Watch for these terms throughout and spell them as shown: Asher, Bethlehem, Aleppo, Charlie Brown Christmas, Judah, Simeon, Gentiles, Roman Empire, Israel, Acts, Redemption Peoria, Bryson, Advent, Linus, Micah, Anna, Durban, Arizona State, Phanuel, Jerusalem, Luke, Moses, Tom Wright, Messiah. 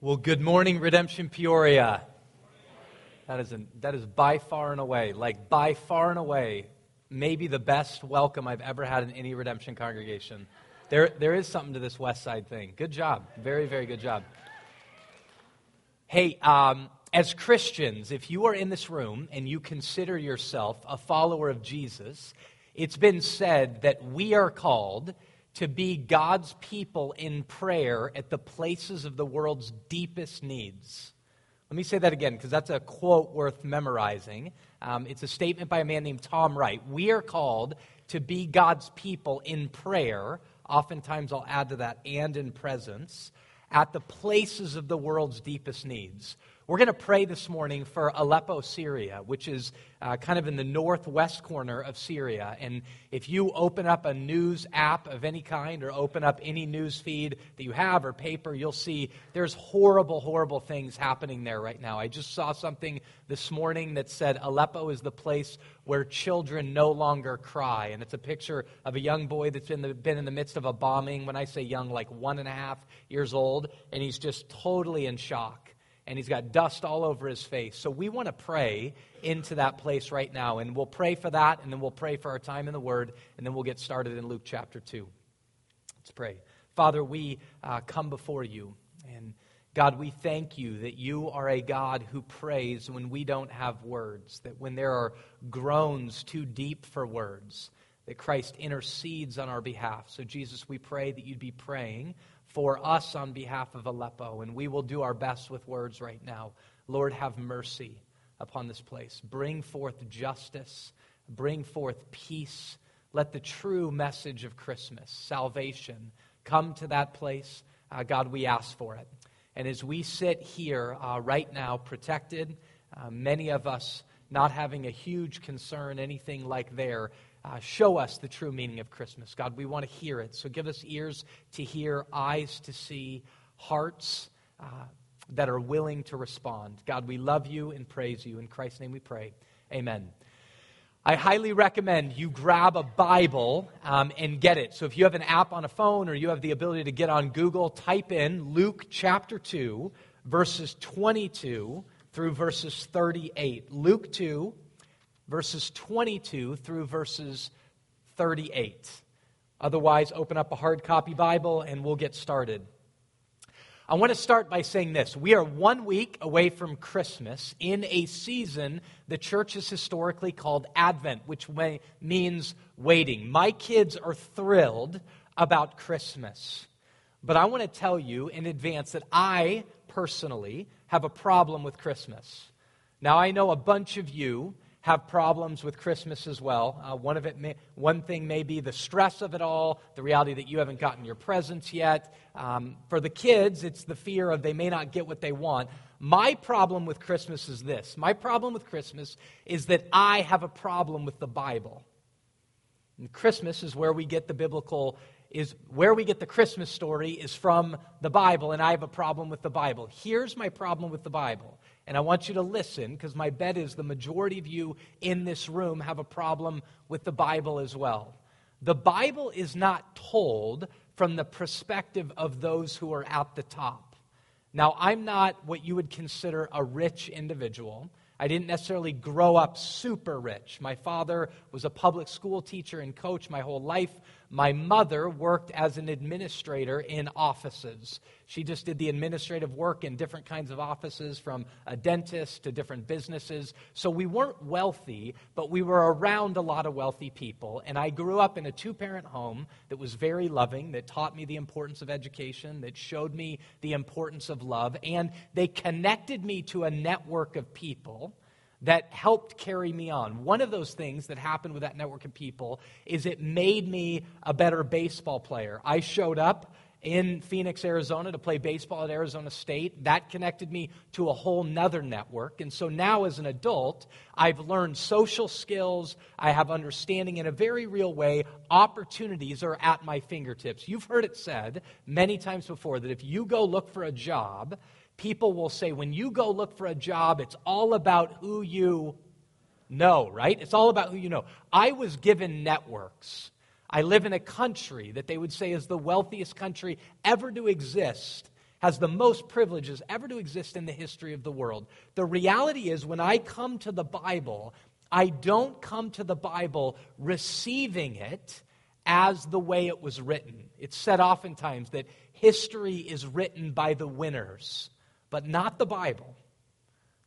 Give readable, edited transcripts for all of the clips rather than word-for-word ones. Well, good morning, Redemption Peoria. That is by far and away, maybe the best welcome I've ever had in any Redemption congregation. There is something to this West Side thing. Good job. Very, very good job. Hey, as Christians, if you are in this room and you consider yourself a follower of Jesus, it's been said that we are called to be God's people in prayer at the places of the world's deepest needs. Let me say that again, because that's a quote worth memorizing. It's a statement by a man named Tom Wright. We are called to be God's people in prayer, oftentimes I'll add to that, and in presence, at the places of the world's deepest needs. We're going to pray this morning for Aleppo, Syria, which is kind of in the northwest corner of Syria. And if you open up a news app of any kind or open up any news feed that you have or paper, you'll see there's horrible, horrible things happening there right now. I just saw something this morning that said Aleppo is the place where children no longer cry. And it's a picture of a young boy that's been in the midst of a bombing. When I say young, like 1.5 years old. And he's just totally in shock. And he's got dust all over his face. So we want to pray into that place right now. And we'll pray for that, and then we'll pray for our time in the Word, and then we'll get started in Luke chapter 2. Let's pray. Father, we come before you. And God, we thank you that you are a God who prays when we don't have words, that when there are groans too deep for words, that Christ intercedes on our behalf. So Jesus, we pray that you'd be praying for us on behalf of Aleppo, and we will do our best with words right now. Lord, have mercy upon this place. Bring forth justice. Bring forth peace. Let the true message of Christmas, salvation, come to that place. God, we ask for it. And as we sit here right now, protected, many of us not having a huge concern, anything like there, show us the true meaning of Christmas. God, we want to hear it. So give us ears to hear, eyes to see, hearts that are willing to respond. God, we love you and praise you. In Christ's name we pray. Amen. I highly recommend you grab a Bible and get it. So if you have an app on a phone or you have the ability to get on Google, type in Luke chapter 2, verses 22 through verses 38. Luke 2. Verses 22 through verses 38. Otherwise, open up a hard copy Bible and we'll get started. I want to start by saying this. We are 1 week away from Christmas in a season the church is historically called Advent, which means waiting. My kids are thrilled about Christmas. But I want to tell you in advance that I personally have a problem with Christmas. Now, I know a bunch of you have problems with Christmas as well. One thing may be the stress of it all, the reality that you haven't gotten your presents yet. For the kids, it's the fear of they may not get what they want. My problem with Christmas is this. My problem with Christmas is that I have a problem with the Bible. And Christmas is where we get the biblical, is where we get the Christmas story is from the Bible, and I have a problem with the Bible. Here's my problem with the Bible. And I want you to listen, because my bet is the majority of you in this room have a problem with the Bible as well. The Bible is not told from the perspective of those who are at the top. Now, I'm not what you would consider a rich individual. I didn't necessarily grow up super rich. My father was a public school teacher and coach my whole life. My mother worked as an administrator in offices. She just did the administrative work in different kinds of offices, from a dentist to different businesses. So we weren't wealthy, but we were around a lot of wealthy people. And I grew up in a two-parent home that was very loving, that taught me the importance of education, that showed me the importance of love. And they connected me to a network of people that helped carry me on. One of those things that happened with that network of people is it made me a better baseball player. I showed up in Phoenix, Arizona to play baseball at Arizona State. That connected me to a whole nother network. And so now as an adult, I've learned social skills. I have understanding in a very real way. Opportunities are at my fingertips. You've heard it said many times before that if you go look for a job, people will say, when you go look for a job, it's all about who you know, right? It's all about who you know. I was given networks. I live in a country that they would say is the wealthiest country ever to exist. has the most privileges ever to exist in the history of the world. The reality is, when I come to the Bible, I don't come to the Bible receiving it as the way it was written. It's said oftentimes that history is written by the winners, but not the Bible.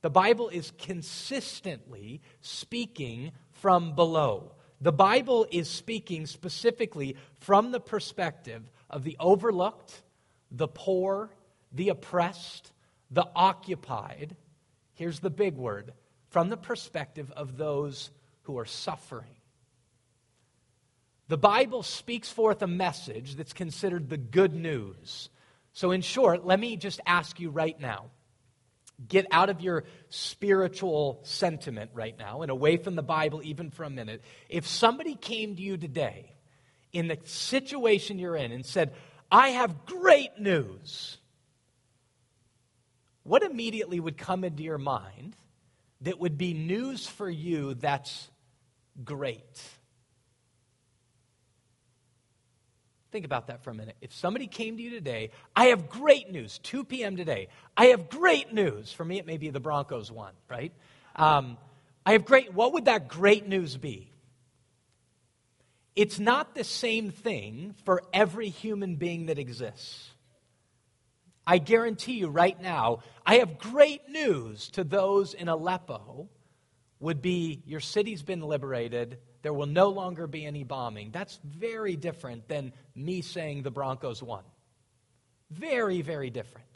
The Bible is consistently speaking from below. The Bible is speaking specifically from the perspective of the overlooked, the poor, the oppressed, the occupied. Here's the big word: from the perspective of those who are suffering. The Bible speaks forth a message that's considered the good news. So in short, let me just ask you right now, get out of your spiritual sentiment right now and away from the Bible even for a minute. If somebody came to you today in the situation you're in and said, "I have great news," what immediately would come into your mind that would be news for you that's great? Think about that for a minute. If somebody came to you today, "I have great news," 2 p.m. today, "I have great news." For me, it may be the Broncos won, right? I have great, what would that great news be? It's not the same thing for every human being that exists. I guarantee you right now, "I have great news" to those in Aleppo would be, "Your city's been liberated. There will no longer be any bombing." That's very different than me saying the Broncos won. Very, very different.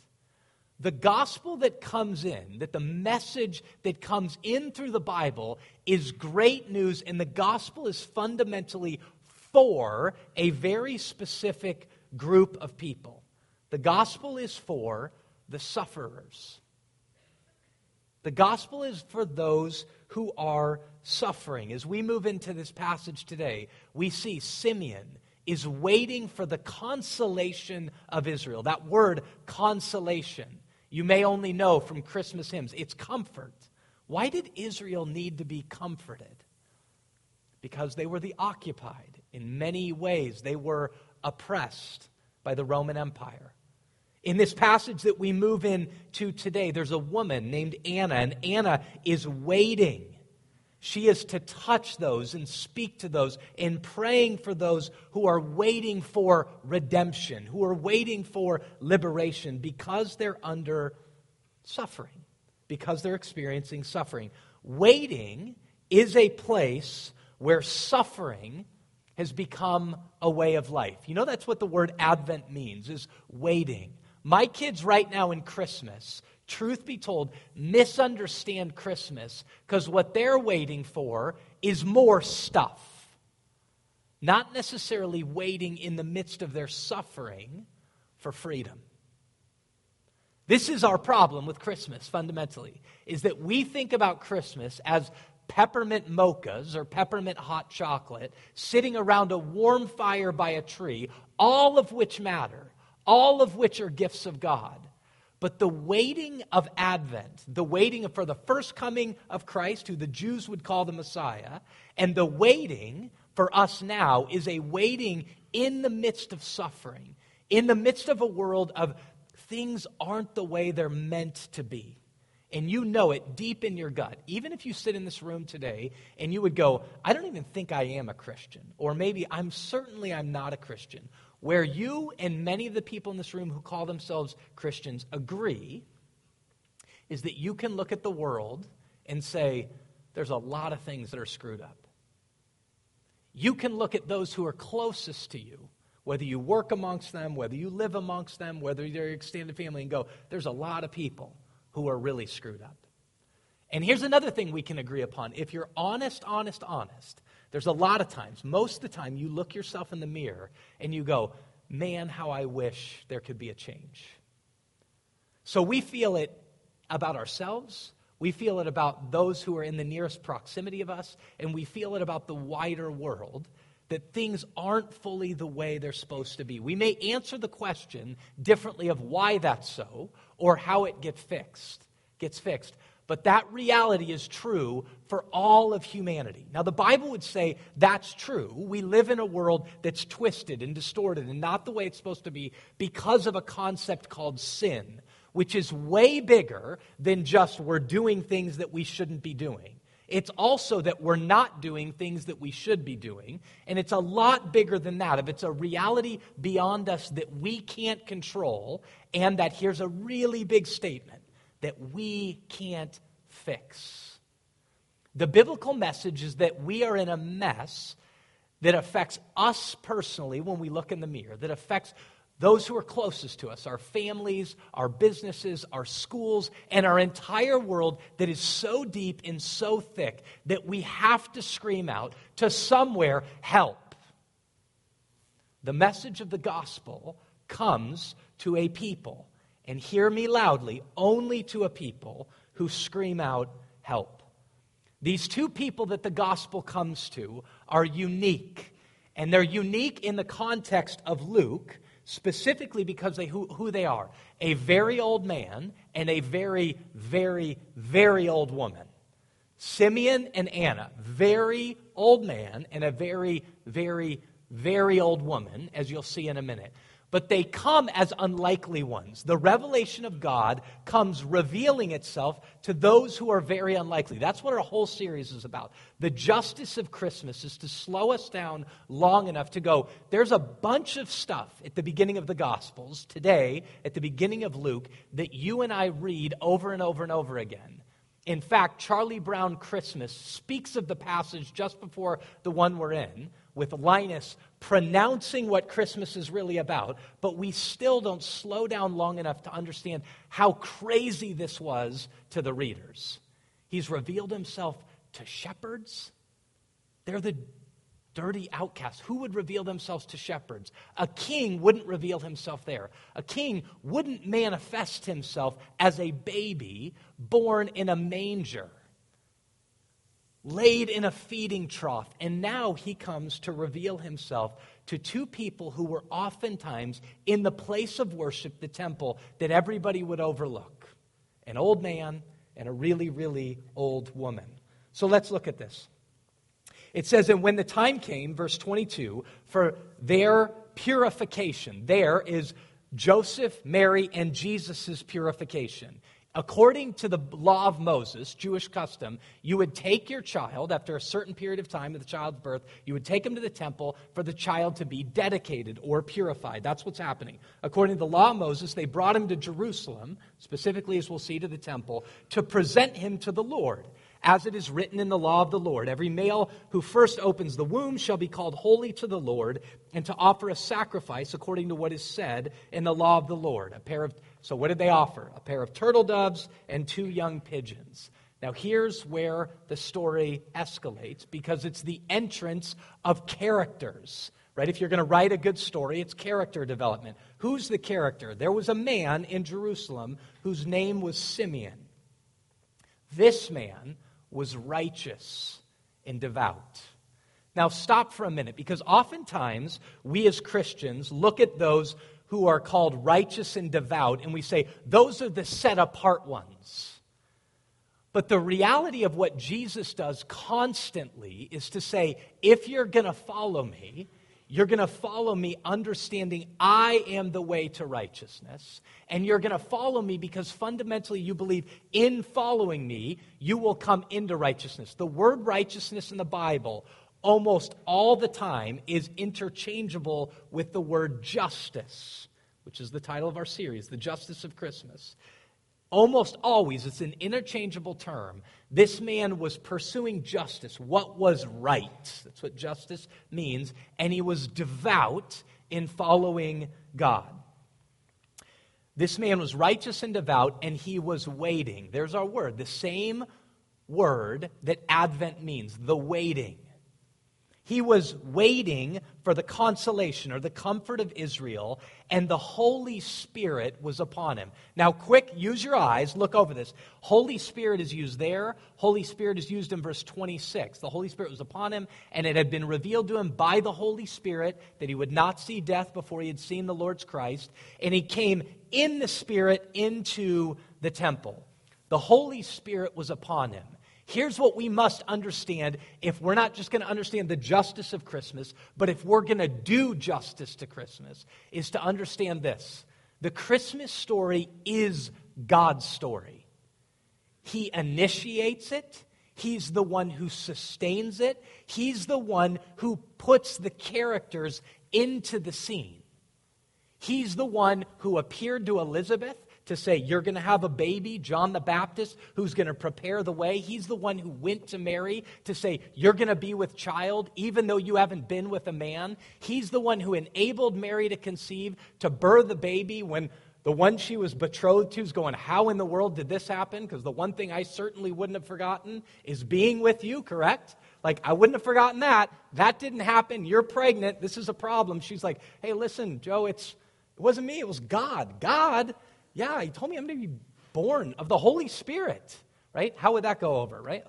The gospel that comes in, that the message that comes in through the Bible is great news, and the gospel is fundamentally for a very specific group of people. The gospel is for the sufferers. The gospel is for those who are suffering. As we move into this passage today, we see Simeon is waiting for the consolation of Israel. That word, consolation, you may only know from Christmas hymns. It's comfort. Why did Israel need to be comforted? Because they were the occupied. In many ways, they were oppressed by the Roman Empire. In this passage that we move into today, there's a woman named Anna, and Anna is waiting. She is to touch those and speak to those and praying for those who are waiting for redemption, who are waiting for liberation because they're under suffering, because they're experiencing suffering. Waiting is a place where suffering has become a way of life. You know, that's what the word Advent means, is waiting. My kids right now in Christmas, truth be told, misunderstand Christmas because what they're waiting for is more stuff. Not necessarily waiting in the midst of their suffering for freedom. This is our problem with Christmas fundamentally, is that we think about Christmas as peppermint mochas or peppermint hot chocolate sitting around a warm fire by a tree, all of which matter. All of which are gifts of God. But the waiting of Advent, the waiting for the first coming of Christ, who the Jews would call the Messiah, and the waiting for us now is a waiting in the midst of suffering, in the midst of a world of things aren't the way they're meant to be. And you know it deep in your gut. Even if you sit in this room today and you would go, "I don't even think I am a Christian," or maybe I'm not a Christian, where you and many of the people in this room who call themselves Christians agree, is that you can look at the world and say, there's a lot of things that are screwed up. You can look at those who are closest to you, whether you work amongst them, whether you live amongst them, whether they're your extended family, and go, there's a lot of people who are really screwed up. And here's another thing we can agree upon. If you're honest, there's a lot of times, most of the time, you look yourself in the mirror and you go, man, how I wish there could be a change. So we feel it about ourselves, we feel it about those who are in the nearest proximity of us, and we feel it about the wider world, that things aren't fully the way they're supposed to be. We may answer the question differently of why that's so or how it gets fixed. But that reality is true for all of humanity. Now, the Bible would say that's true. We live in a world that's twisted and distorted and not the way it's supposed to be because of a concept called sin, which is way bigger than just we're doing things that we shouldn't be doing. It's also that we're not doing things that we should be doing, and it's a lot bigger than that. If it's a reality beyond us that we can't control, and that here's a really big statement, that we can't fix. The biblical message is that we are in a mess that affects us personally when we look in the mirror, that affects those who are closest to us, our families, our businesses, our schools, and our entire world that is so deep and so thick that we have to scream out to somewhere, help. The message of the gospel comes to a people, and hear me loudly, only to a people who scream out, help. These two people that the gospel comes to are unique, and they're unique in the context of Luke, specifically because they who they are, a very old man and a very, very, very old woman. Simeon and Anna, very old man and a very, very, very old woman, as you'll see in a minute. But they come as unlikely ones. The revelation of God comes revealing itself to those who are very unlikely. That's what our whole series is about. The justice of Christmas is to slow us down long enough to go, there's a bunch of stuff at the beginning of the Gospels, today, at the beginning of Luke, that you and I read over and over and over again. In fact, Charlie Brown Christmas speaks of the passage just before the one we're in, with Linus pronouncing what Christmas is really about, but we still don't slow down long enough to understand how crazy this was to the readers. He's revealed himself to shepherds. They're the dirty outcasts. Who would reveal themselves to shepherds? A king wouldn't reveal himself there. A king wouldn't manifest himself as a baby born in a manger, laid in a feeding trough, and now he comes to reveal himself to two people who were oftentimes in the place of worship, the temple, that everybody would overlook, an old man and a really, really old woman. So let's look at this. It says, and when the time came, verse 22, for their purification, there is Joseph, Mary, and Jesus' purification. According to the law of Moses, Jewish custom, you would take your child after a certain period of time of the child's birth, you would take him to the temple for the child to be dedicated or purified. That's what's happening. According to the law of Moses, they brought him to Jerusalem, specifically as we'll see to the temple, to present him to the Lord. As it is written in the law of the Lord, every male who first opens the womb shall be called holy to the Lord, and to offer a sacrifice according to what is said in the law of the Lord. So what did they offer? A pair of turtle doves and 2 young pigeons. Now here's where the story escalates, because it's the entrance of characters, right? If you're going to write a good story, it's character development. Who's the character? There was a man in Jerusalem whose name was Simeon. This man was righteous and devout. Now stop for a minute, because oftentimes we as Christians look at those who are called righteous and devout and we say, those are the set apart ones. But the reality of what Jesus does constantly is to say, if you're going to follow me, you're going to follow me understanding I am the way to righteousness. And you're going to follow me because fundamentally you believe in following me, you will come into righteousness. The word righteousness in the Bible almost all the time is interchangeable with the word justice, which is the title of our series, The Justice of Christmas. Almost always, it's an interchangeable term. This man was pursuing justice, what was right. That's what justice means. And he was devout in following God. This man was righteous and devout, and he was waiting. There's our word, the same word that Advent means, the waiting. He was waiting for the consolation or the comfort of Israel, and the Holy Spirit was upon him. Now, quick, use your eyes, look over this. Holy Spirit is used there. Holy Spirit is used in verse 26. The Holy Spirit was upon him, and it had been revealed to him by the Holy Spirit that he would not see death before he had seen the Lord's Christ, and he came in the Spirit into the temple. The Holy Spirit was upon him. Here's what we must understand if we're not just going to understand the justice of Christmas, but if we're going to do justice to Christmas, is to understand this. The Christmas story is God's story. He initiates it. He's the one who sustains it. He's the one who puts the characters into the scene. He's the one who appeared to Elizabeth to say, you're going to have a baby, John the Baptist, who's going to prepare the way. He's the one who went to Mary to say, you're going to be with child, even though you haven't been with a man. He's the one who enabled Mary to conceive, to birth the baby when the one she was betrothed to is going, how in the world did this happen? Because the one thing I certainly wouldn't have forgotten is being with you, correct? Like, I wouldn't have forgotten that. That didn't happen. You're pregnant. This is a problem. She's like, hey, listen, Joe, it wasn't me. It was God. God? Yeah, he told me I'm going to be born of the Holy Spirit, right? How would that go over, right?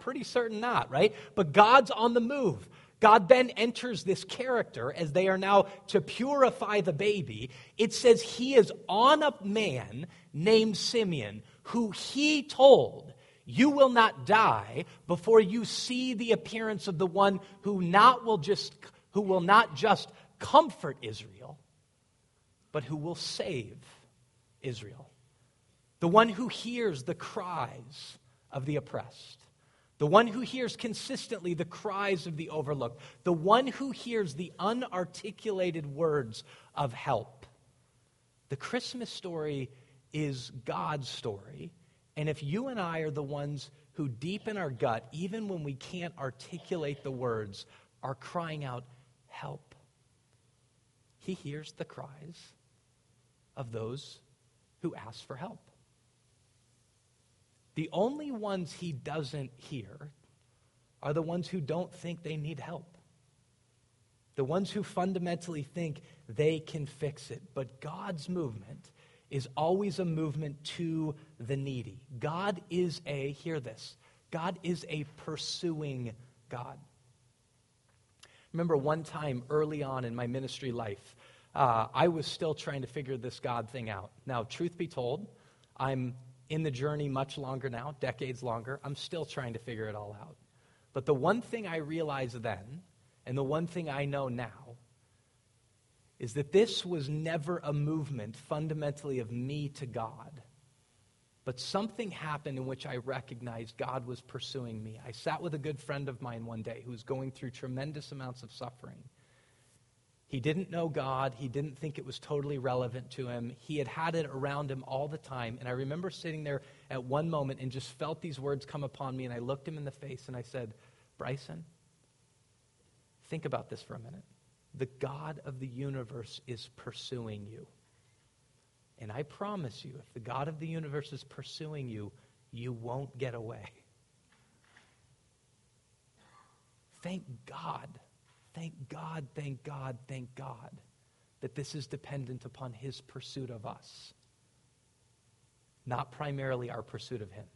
Pretty certain not, right? But God's on the move. God then enters this character as they are now to purify the baby. It says he is on a man named Simeon, who he told, you will not die before you see the appearance of the one who will not just comfort Israel, but who will save Israel, the one who hears the cries of the oppressed, the one who hears consistently the cries of the overlooked, the one who hears the unarticulated words of help. The Christmas story is God's story, and if you and I are the ones who deep in our gut, even when we can't articulate the words, are crying out, help, he hears the cries of those who asks for help. The only ones he doesn't hear are the ones who don't think they need help. The ones who fundamentally think they can fix it. But God's movement is always a movement to the needy. God is God is a pursuing God. Remember one time early on in my ministry life, I was still trying to figure this God thing out. Now, truth be told, I'm in the journey much longer now, decades longer. I'm still trying to figure it all out. But the one thing I realized then, and the one thing I know now, is that this was never a movement fundamentally of me to God. But something happened in which I recognized God was pursuing me. I sat with a good friend of mine one day who was going through tremendous amounts of suffering. He didn't know God. He didn't think it was totally relevant to him. He had had it around him all the time. And I remember sitting there at one moment and just felt these words come upon me. And I looked him in the face and I said, Bryson, think about this for a minute. The God of the universe is pursuing you. And I promise you, if the God of the universe is pursuing you, you won't get away. Thank God. Thank God, thank God, thank God that this is dependent upon his pursuit of us, not primarily our pursuit of him.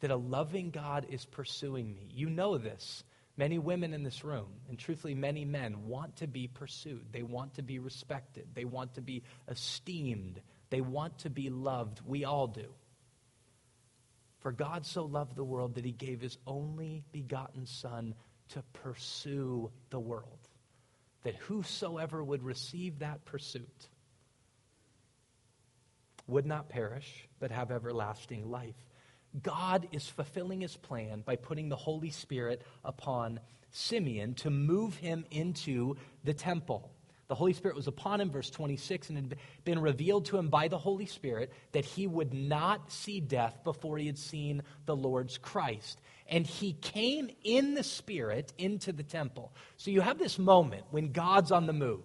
That a loving God is pursuing me. You know this. Many women in this room, and truthfully many men, want to be pursued. They want to be respected. They want to be esteemed. They want to be loved. We all do. For God so loved the world that he gave his only begotten Son to pursue the world, that whosoever would receive that pursuit would not perish, but have everlasting life. God is fulfilling his plan by putting the Holy Spirit upon Simeon to move him into the temple. The Holy Spirit was upon him, verse 26, and had been revealed to him by the Holy Spirit that he would not see death before he had seen the Lord's Christ. And he came in the Spirit into the temple. So you have this moment when God's on the move.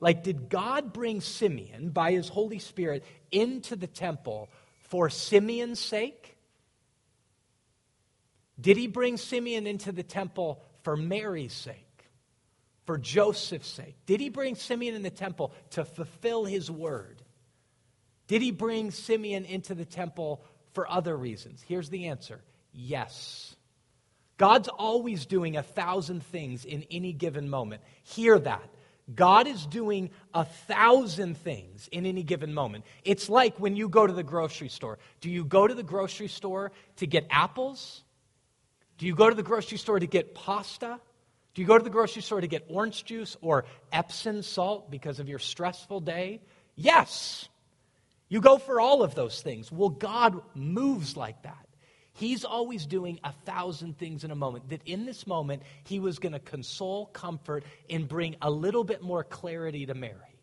Like, did God bring Simeon by his Holy Spirit into the temple for Simeon's sake? Did he bring Simeon into the temple for Mary's sake? For Joseph's sake? Did he bring Simeon in the temple to fulfill his word? Did he bring Simeon into the temple for other reasons? Here's the answer. Yes. God's always doing 1,000 things in any given moment. Hear that. God is doing 1,000 things in any given moment. It's like when you go to the grocery store. Do you go to the grocery store to get apples? Do you go to the grocery store to get pasta? Do you go to the grocery store to get orange juice or Epsom salt because of your stressful day? Yes. You go for all of those things. Well, God moves like that. He's always doing 1,000 things in a moment. That in this moment, he was going to console, comfort, and bring a little bit more clarity to Mary.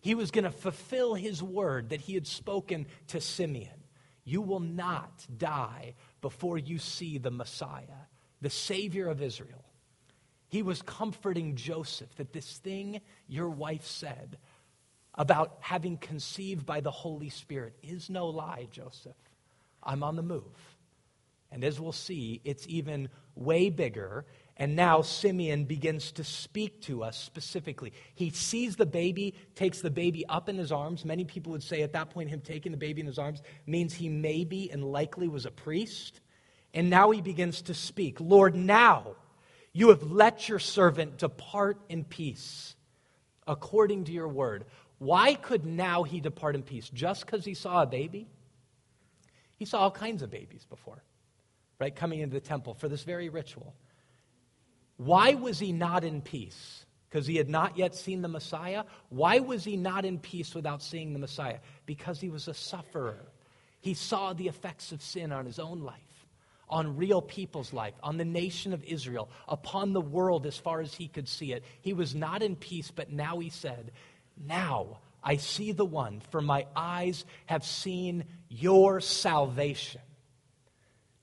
He was going to fulfill his word that he had spoken to Simeon. You will not die before you see the Messiah, the Savior of Israel. He was comforting Joseph that this thing your wife said about having conceived by the Holy Spirit is no lie, Joseph. I'm on the move. And as we'll see, it's even way bigger. And now Simeon begins to speak to us specifically. He sees the baby, takes the baby up in his arms. Many people would say at that point, him taking the baby in his arms means he maybe and likely was a priest. And now he begins to speak. Lord, now you have let your servant depart in peace according to your word. Why could now he depart in peace? Just because he saw a baby? He saw all kinds of babies before. Right, coming into the temple for this very ritual. Why was he not in peace? Because he had not yet seen the Messiah. Why was he not in peace without seeing the Messiah? Because he was a sufferer. He saw the effects of sin on his own life, on real people's life, on the nation of Israel, upon the world as far as he could see it. He was not in peace, but now he said, now I see the one, for my eyes have seen your salvation.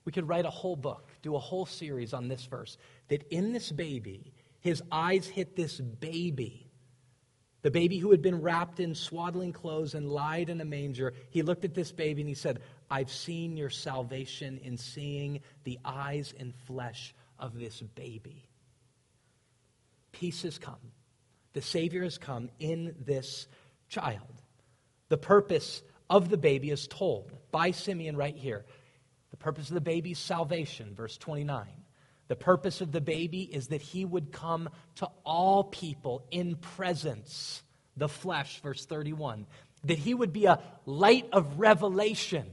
We could write a whole book, do a whole series on this verse, that in this baby, his eyes hit this baby, the baby who had been wrapped in swaddling clothes and lied in a manger. He looked at this baby and he said, I've seen your salvation in seeing the eyes and flesh of this baby. Peace has come. The Savior has come in this child. The purpose of the baby is told by Simeon right here. The purpose of the baby's salvation, verse 29. The purpose of the baby is that he would come to all people in presence, the flesh, verse 31. That he would be a light of revelation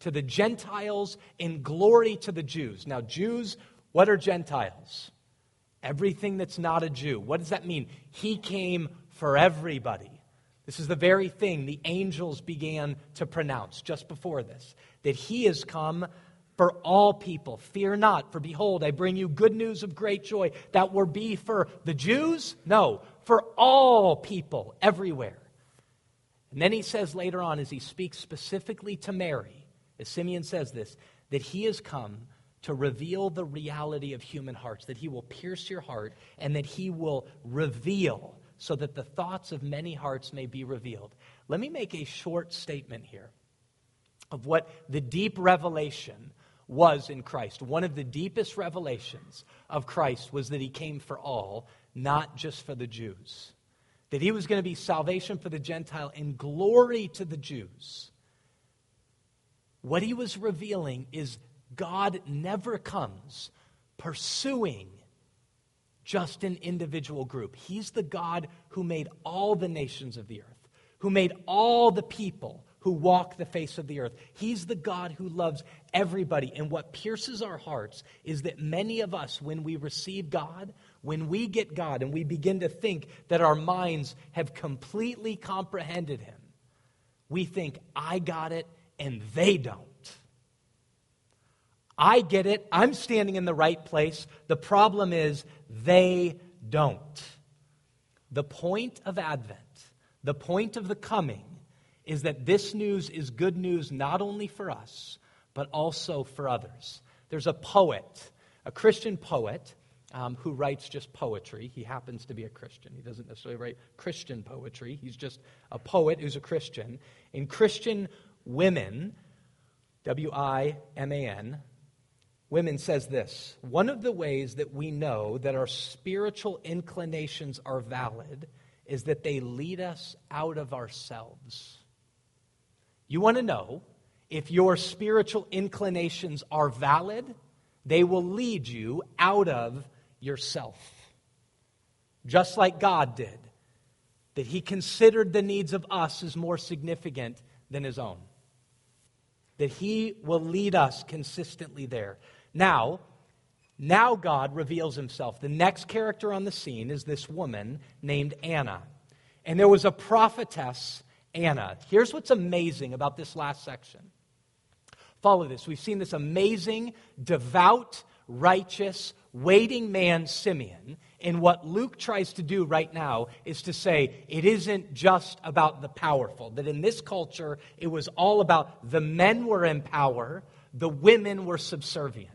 to the Gentiles and glory to the Jews. Now, Jews, what are Gentiles? Everything that's not a Jew. What does that mean? He came for everybody. This is the very thing the angels began to pronounce just before this, that he has come for all people. Fear not, for behold, I bring you good news of great joy that will be for the Jews? No, for all people everywhere. And then he says later on, as he speaks specifically to Mary, as Simeon says this, that he has come to reveal the reality of human hearts, that he will pierce your heart and that he will reveal so that the thoughts of many hearts may be revealed. Let me make a short statement here of what the deep revelation was in Christ. One of the deepest revelations of Christ was that he came for all, not just for the Jews. That he was going to be salvation for the Gentile and glory to the Jews. What he was revealing is God never comes pursuing just an individual group. He's the God who made all the nations of the earth, who made all the people who walk the face of the earth. He's the God who loves everybody. And what pierces our hearts is that many of us, when we receive God, when we get God and we begin to think that our minds have completely comprehended him, we think, I got it and they don't. I get it. I'm standing in the right place. The problem is they don't. The point of Advent, the point of the coming, is that this news is good news not only for us, but also for others. There's a poet, a Christian poet, who writes just poetry. He happens to be a Christian. He doesn't necessarily write Christian poetry. He's just a poet who's a Christian. And Christian women, W-I-M-A-N, Women says this, one of the ways that we know that our spiritual inclinations are valid is that they lead us out of ourselves. You want to know if your spiritual inclinations are valid, they will lead you out of yourself. Just like God did that he considered the needs of us as more significant than his own. That he will lead us consistently there. Now God reveals himself. The next character on the scene is this woman named Anna. And there was a prophetess, Anna. Here's what's amazing about this last section. Follow this. We've seen this amazing, devout, righteous, waiting man, Simeon. And what Luke tries to do right now is to say it isn't just about the powerful. That in this culture, it was all about the men were in power, the women were subservient.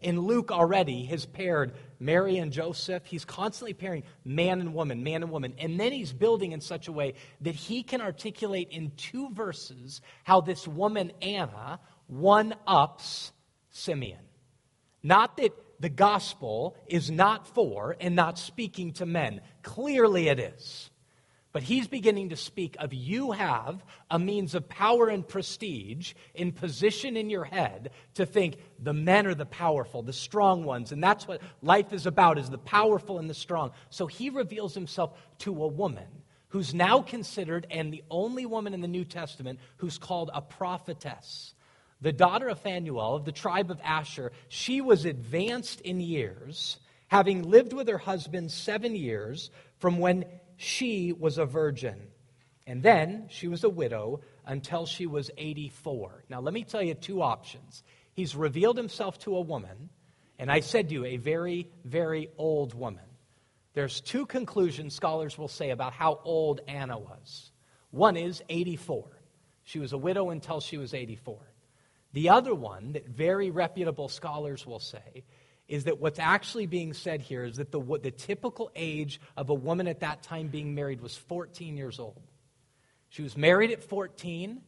In Luke already has paired Mary and Joseph. He's constantly pairing man and woman, man and woman. And then he's building in such a way that he can articulate in two verses how this woman, Anna, one-ups Simeon. Not that the gospel is not for and not speaking to men. Clearly it is. But he's beginning to speak of you have a means of power and prestige and position in your head to think the men are the powerful, the strong ones. And that's what life is about, is the powerful and the strong. So he reveals himself to a woman who's now considered and the only woman in the New Testament who's called a prophetess. The daughter of Phanuel, of the tribe of Asher, she was advanced in years, having lived with her husband 7 years from when she was a virgin. And then she was a widow until she was 84. Now, let me tell you two options. He's revealed himself to a woman, and I said to you, a very, very old woman. There's two conclusions scholars will say about how old Anna was. One is 84. She was a widow until she was 84. The other one that very reputable scholars will say is that what's actually being said here is that the typical age of a woman at that time being married was 14 years old. She was married at 14.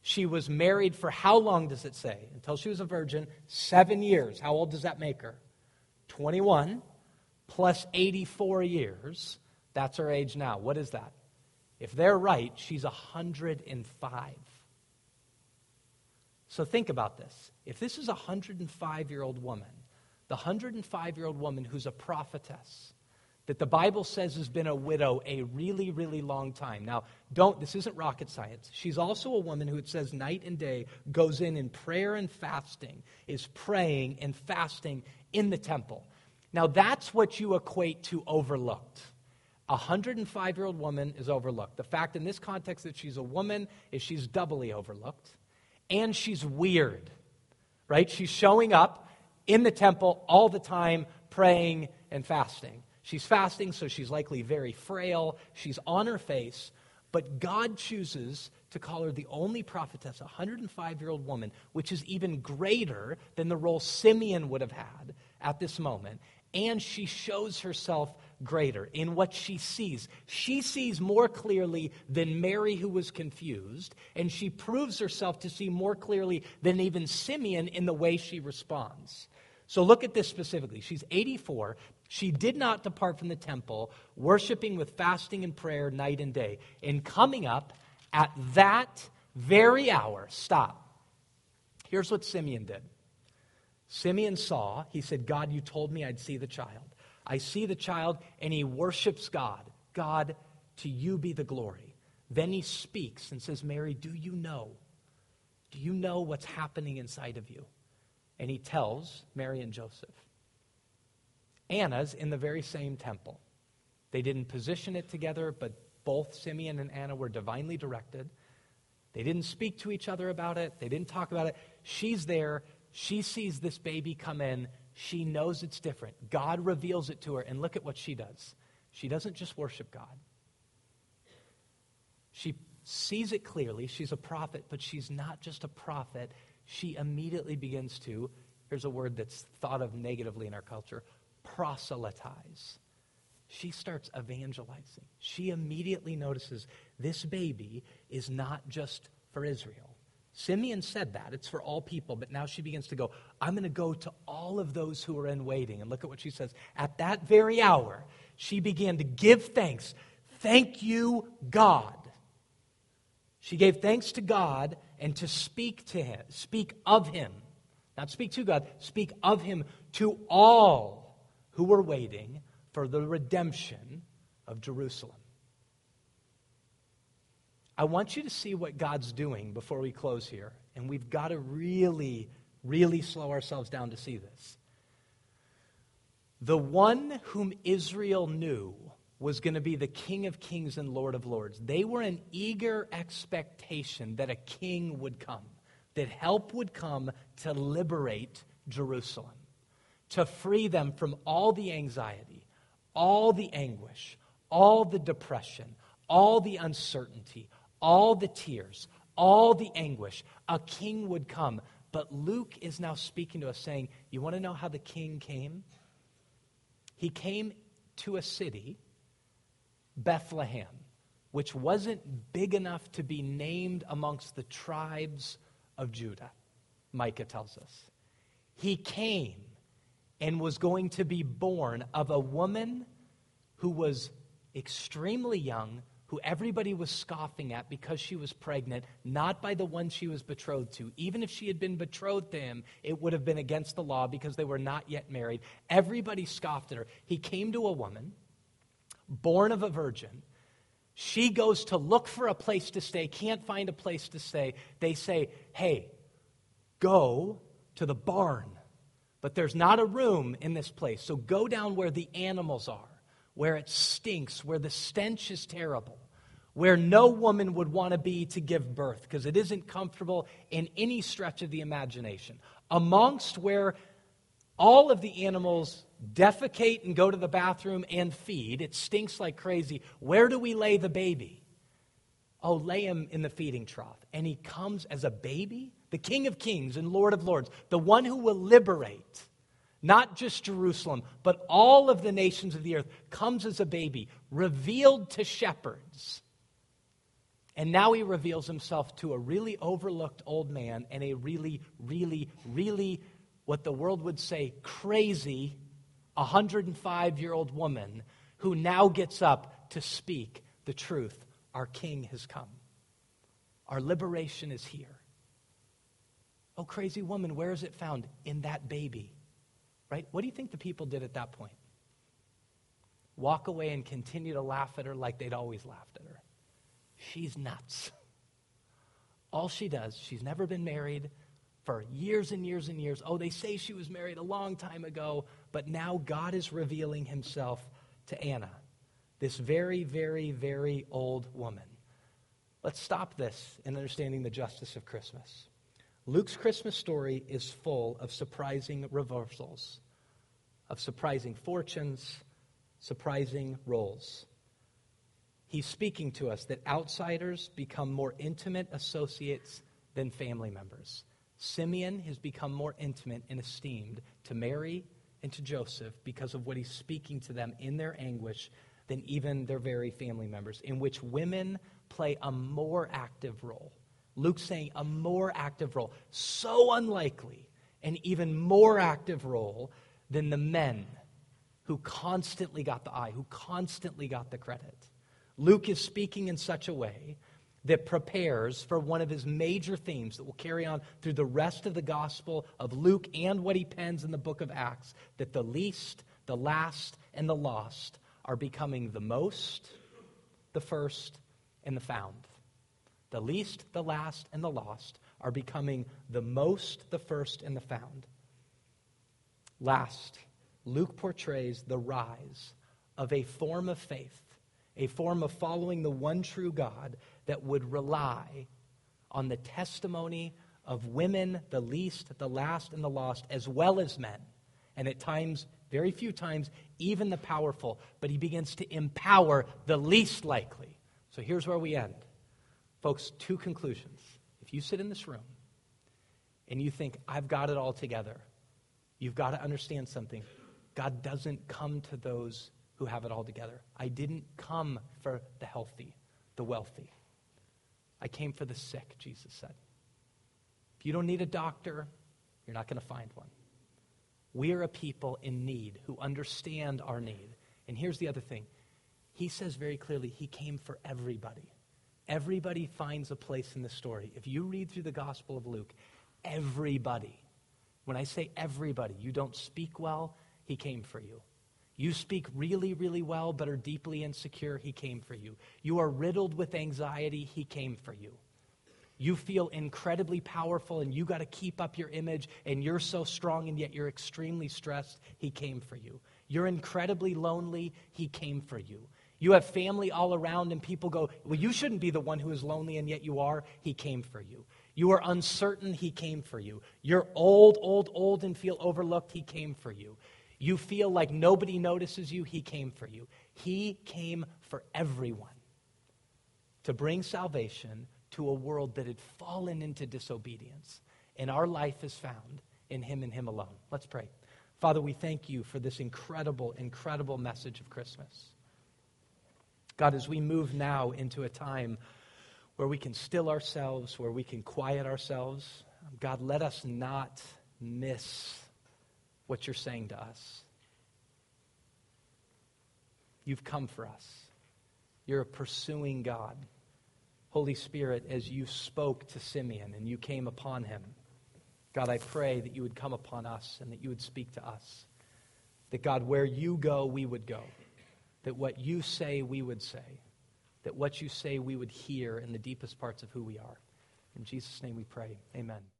She was married for how long does it say? Until she was a virgin, 7 years. How old does that make her? 21 plus 84 years. That's her age now. What is that? If they're right, she's 105. So think about this. If this is a 105-year-old woman, the 105-year-old woman who's a prophetess, that the Bible says has been a widow a really, really long time. Now, this isn't rocket science. She's also a woman who it says night and day goes in prayer and fasting, is praying and fasting in the temple. Now, that's what you equate to overlooked. A 105-year-old woman is overlooked. The fact in this context that she's a woman is she's doubly overlooked. And she's weird, right? She's showing up in the temple all the time, praying and fasting. She's fasting, so she's likely very frail. She's on her face, but God chooses to call her the only prophetess, a 105-year-old woman, which is even greater than the role Simeon would have had at this moment. And she shows herself greater in what she sees. She sees more clearly than Mary, who was confused, and she proves herself to see more clearly than even Simeon in the way she responds. So look at this specifically. She's 84. She did not depart from the temple, worshiping with fasting and prayer night and day. And coming up at that very hour, stop. Here's what Simeon did. Simeon saw, he said, God, you told me I'd see the child. I see the child, and he worships God. God, to you be the glory. Then he speaks and says, Mary, do you know what's happening inside of you? And he tells Mary and Joseph. Anna's in the very same temple. They didn't position it together, but both Simeon and Anna were divinely directed. They didn't speak to each other about it. They didn't talk about it. She's there. She sees this baby come in. She knows it's different. God reveals it to her, and look at what she does. She doesn't just worship God. She sees it clearly. She's a prophet, but she's not just a prophet. She immediately begins to, here's a word that's thought of negatively in our culture, proselytize. She starts evangelizing. She immediately notices this baby is not just for Israel. Simeon said that. It's for all people. But now she begins to go, I'm going to go to all of those who are in waiting. And look at what she says. At that very hour, she began to give thanks. Thank you, God. She gave thanks to God and to speak to him. Speak of him. Not speak to God. Speak of him to all who were waiting for the redemption of Jerusalem. I want you to see what God's doing before we close here. And we've got to really, really slow ourselves down to see this. The one whom Israel knew was going to be the King of Kings and Lord of Lords. They were in eager expectation that a king would come, that help would come to liberate Jerusalem, to free them from all the anxiety, all the anguish, all the depression, all the uncertainty, all the tears, all the anguish. A king would come. But Luke is now speaking to us saying, you want to know how the king came? He came to a city, Bethlehem, which wasn't big enough to be named amongst the tribes of Judah, Micah tells us. He came and was going to be born of a woman who was extremely young, who everybody was scoffing at because she was pregnant, not by the one she was betrothed to. Even if she had been betrothed to him, it would have been against the law because they were not yet married. Everybody scoffed at her. He came to a woman, born of a virgin. She goes to look for a place to stay, can't find a place to stay. They say, hey, go to the barn, but there's not a room in this place, so go down where the animals are, where it stinks, where the stench is terrible, where no woman would want to be to give birth because it isn't comfortable in any stretch of the imagination. Amongst where all of the animals defecate and go to the bathroom and feed, it stinks like crazy. Where do we lay the baby? Oh, lay him in the feeding trough. And he comes as a baby, the King of Kings and Lord of Lords, the one who will liberate not just Jerusalem, but all of the nations of the earth, comes as a baby, revealed to shepherds. And now he reveals himself to a really overlooked old man and a really, really, really, what the world would say, crazy 105-year-old woman who now gets up to speak the truth. Our king has come. Our liberation is here. Oh, crazy woman, where is it found? In that baby. Right? What do you think the people did at that point? Walk away and continue to laugh at her like they'd always laughed at her. She's nuts. All she does, she's never been married for years and years and years. Oh, they say she was married a long time ago, but now God is revealing himself to Anna, this very, very, very old woman. Let's stop this in understanding the justice of Christmas. Luke's Christmas story is full of surprising reversals, of surprising fortunes, surprising roles. He's speaking to us that outsiders become more intimate associates than family members. Simeon has become more intimate and esteemed to Mary and to Joseph because of what he's speaking to them in their anguish than even their very family members, in which women play a more active role. Luke's saying a more active role, so unlikely, an even more active role than the men who constantly got the eye, who constantly got the credit. Luke is speaking in such a way that prepares for one of his major themes that will carry on through the rest of the Gospel of Luke and what he pens in the book of Acts, that the least, the last, and the lost are becoming the most, the first, and the found. The least, the last, and the lost are becoming the most, the first, and the found. Last, Luke portrays the rise of a form of faith, a form of following the one true God that would rely on the testimony of women, the least, the last, and the lost, as well as men. And at times, very few times, even the powerful. But he begins to empower the least likely. So here's where we end. Folks, two conclusions. If you sit in this room and you think, I've got it all together, you've got to understand something. God doesn't come to those who have it all together. I didn't come for the healthy, the wealthy. I came for the sick, Jesus said. If you don't need a doctor, you're not going to find one. We are a people in need who understand our need. And here's the other thing. He says very clearly, he came for everybody. Everybody finds a place in the story. If you read through the Gospel of Luke, everybody, when I say everybody, you don't speak well, he came for you. You speak really, really well, but are deeply insecure. He came for you. You are riddled with anxiety. He came for you. You feel incredibly powerful, and you got to keep up your image, and you're so strong, and yet you're extremely stressed. He came for you. You're incredibly lonely. He came for you. You have family all around, and people go, well, you shouldn't be the one who is lonely, and yet you are. He came for you. You are uncertain. He came for you. You're old, and feel overlooked. He came for you. You feel like nobody notices you. He came for you. He came for everyone to bring salvation to a world that had fallen into disobedience. And our life is found in him and him alone. Let's pray. Father, we thank you for this incredible, incredible message of Christmas. God, as we move now into a time where we can still ourselves, where we can quiet ourselves, God, let us not miss what you're saying to us. You've come for us. You're a pursuing God. Holy Spirit, as you spoke to Simeon and you came upon him, God, I pray that you would come upon us and that you would speak to us. That, God, where you go, we would go. That what you say, we would say. That what you say, we would hear in the deepest parts of who we are. In Jesus' name we pray. Amen.